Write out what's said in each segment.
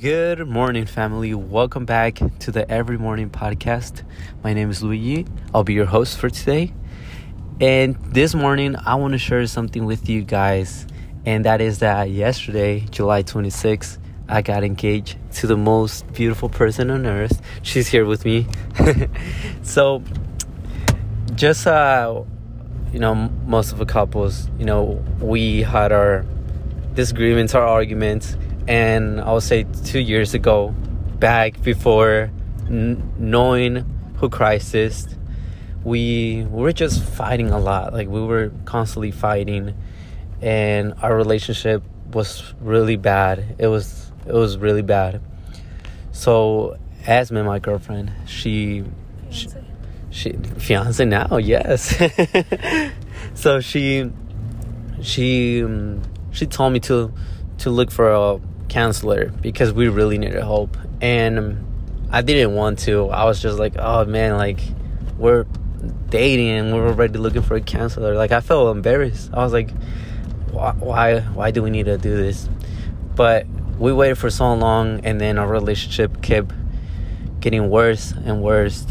Good morning, family. Welcome back to the Every Morning Podcast. My name is Luigi. I'll be your host for today. And this morning, I want to share something with you guys. And that is that yesterday, July 26th, I got engaged to the most beautiful person on earth. She's here with me. So, just, most of the couples, we had our disagreements, our arguments. And I would say 2 years ago, back before knowing who Christ is, we were just fighting a lot. Like, we were constantly fighting, and our relationship was really bad. It was really bad. So Asma, my girlfriend, she fiance now, yes. So she told me to look for a counselor because we really needed help, and I didn't want to. I was just like, oh man, like, we're dating and we're already looking for a counselor. Like, I felt embarrassed. I was like, why do we need to do this? But we waited for so long, and then our relationship kept getting worse and worse.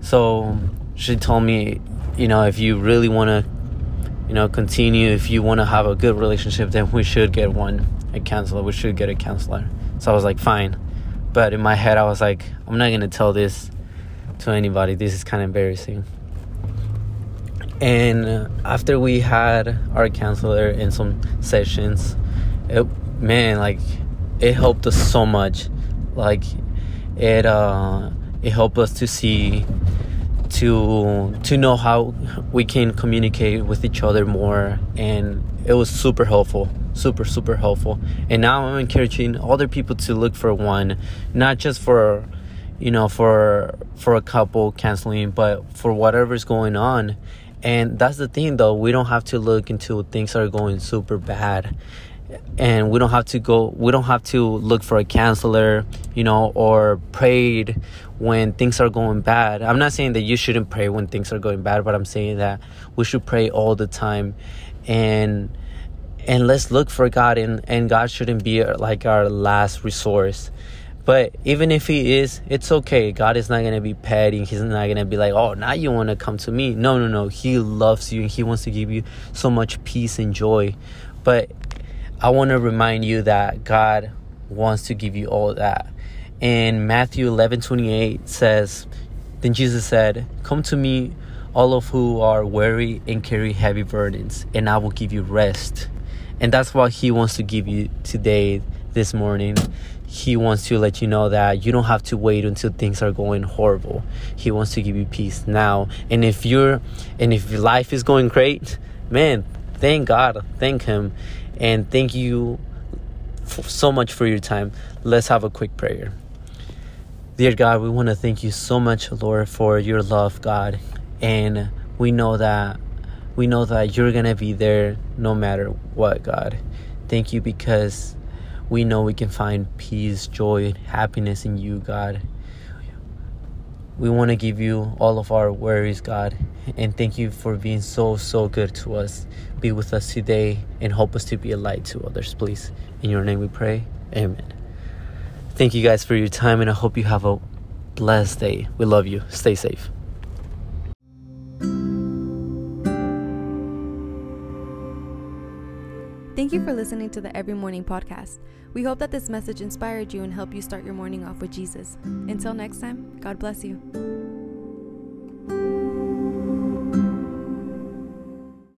So she told me, if you really want to continue, if you want to have a good relationship, then we should get a counselor. So I was like, fine. But in my head, I was like, I'm not gonna tell this to anybody. This is kind of embarrassing. And after we had our counselor in some sessions, it helped us so much. Like, it helped us to see, to know how we can communicate with each other more, and it was super helpful. And now I'm encouraging other people to look for one, not just for for a couple counseling, but for whatever's going on. And that's the thing, though, we don't have to look until things are going super bad, and we don't have to look for a counselor, or pray when things are going bad. I'm not saying that you shouldn't pray when things are going bad, but I'm saying that we should pray all the time, and let's look for God, and God shouldn't be like our last resource. But even if He is, it's okay. God is not going to be petty. He's not going to be like, oh, now you want to come to me. No. He loves you, and He wants to give you so much peace and joy. But I want to remind you that God wants to give you all that. And Matthew 11, 28 says, then Jesus said, come to me, all of who are weary and carry heavy burdens, and I will give you rest. And that's what He wants to give you today, this morning. He wants to let you know that you don't have to wait until things are going horrible. He wants to give you peace now. And if your life is going great, man, thank God, thank Him. And thank you so much for your time. Let's have a quick prayer. Dear God, we want to thank you so much, Lord, for your love, God. And we know that you're going to be there no matter what, God. Thank you, because we know we can find peace, joy, and happiness in you, God. We want to give you all of our worries, God. And thank you for being so, so good to us. Be with us today and help us to be a light to others, please. In your name we pray. Amen. Thank you guys for your time, and I hope you have a blessed day. We love you. Stay safe. Thank you for listening to the Every Morning Podcast. We hope that this message inspired you and helped you start your morning off with Jesus. Until next time, God bless you.